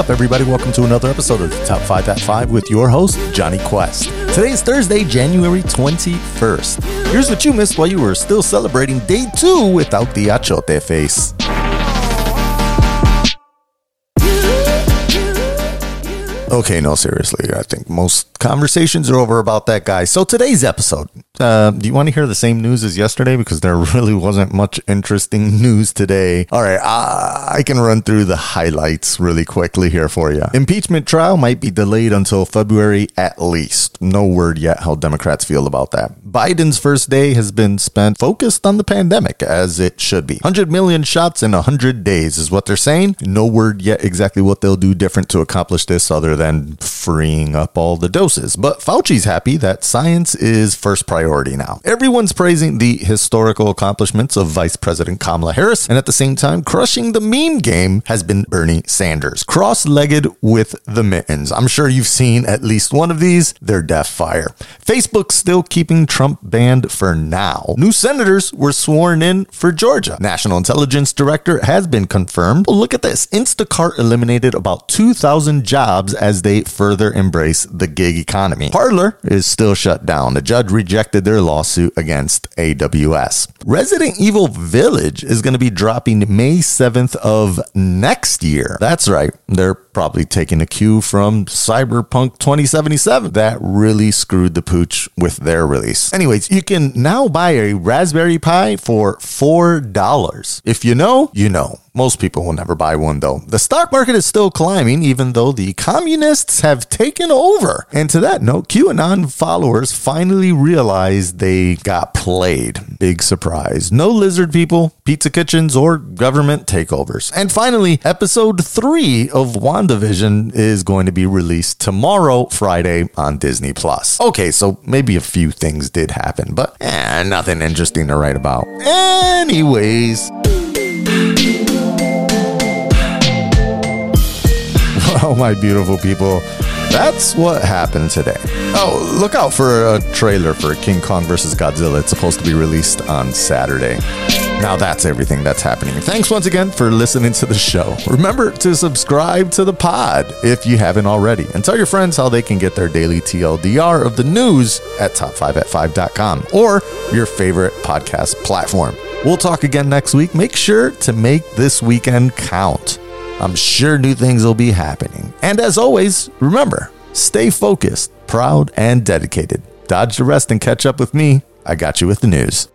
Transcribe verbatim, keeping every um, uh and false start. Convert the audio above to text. up, everybody? Welcome to another episode of the Top five at five with your host, Johnny Quest. Today is Thursday, January twenty-first. Here's what you missed while you were still celebrating day two without the achote face. Okay, no, seriously, I think most conversations are over about that guy. So today's episode, uh, do you want to hear the same news as yesterday? Because there really wasn't much interesting news today. All right, I, I can run through the highlights really quickly here for you. Impeachment trial might be delayed until February at least. No word yet how Democrats feel about that. Biden's first day has been spent focused on the pandemic, as it should be. one hundred million shots in one hundred days is what they're saying. No word yet exactly what they'll do different to accomplish this other than than freeing up all the doses. But Fauci's happy that science is first priority now. Everyone's praising the historical accomplishments of Vice President Kamala Harris, and at the same time, crushing the meme game has been Bernie Sanders, cross-legged with the mittens. I'm sure you've seen at least one of these. They're death fire. Facebook's still keeping Trump banned for now. New senators were sworn in for Georgia. National Intelligence Director has been confirmed. Well, look at this. Instacart eliminated about two thousand jobs as as they further embrace the gig economy. Parler is still shut down. The judge rejected their lawsuit against A W S. Resident Evil Village is going to be dropping May seventh of next year. That's right. They're probably taking a cue from Cyberpunk twenty seventy-seven. That really screwed the pooch with their release. Anyways, you can now buy a Raspberry Pi for four dollars. If you know, you know. Most people will never buy one, though. The stock market is still climbing, even though the communists have taken over. And to that note, QAnon followers finally realized they got played. Big surprise. No lizard people, pizza kitchens, or government takeovers. And finally, episode three of WandaVision is going to be released tomorrow, Friday, on Disney Plus. Okay, so maybe a few things did happen, but eh, nothing interesting to write about. Anyways... Oh, my beautiful people. That's what happened today. Oh, look out for a trailer for King Kong versus Godzilla. It's supposed to be released on Saturday. Now that's everything that's happening. Thanks once again for listening to the show. Remember to subscribe to the pod if you haven't already. And tell your friends how they can get their daily T L D R of the news at top five at five dot com or your favorite podcast platform. We'll talk again next week. Make sure to make this weekend count. I'm sure new things will be happening. And as always, remember, stay focused, proud, and dedicated. Dodge the rest and catch up with me. I got you with the news.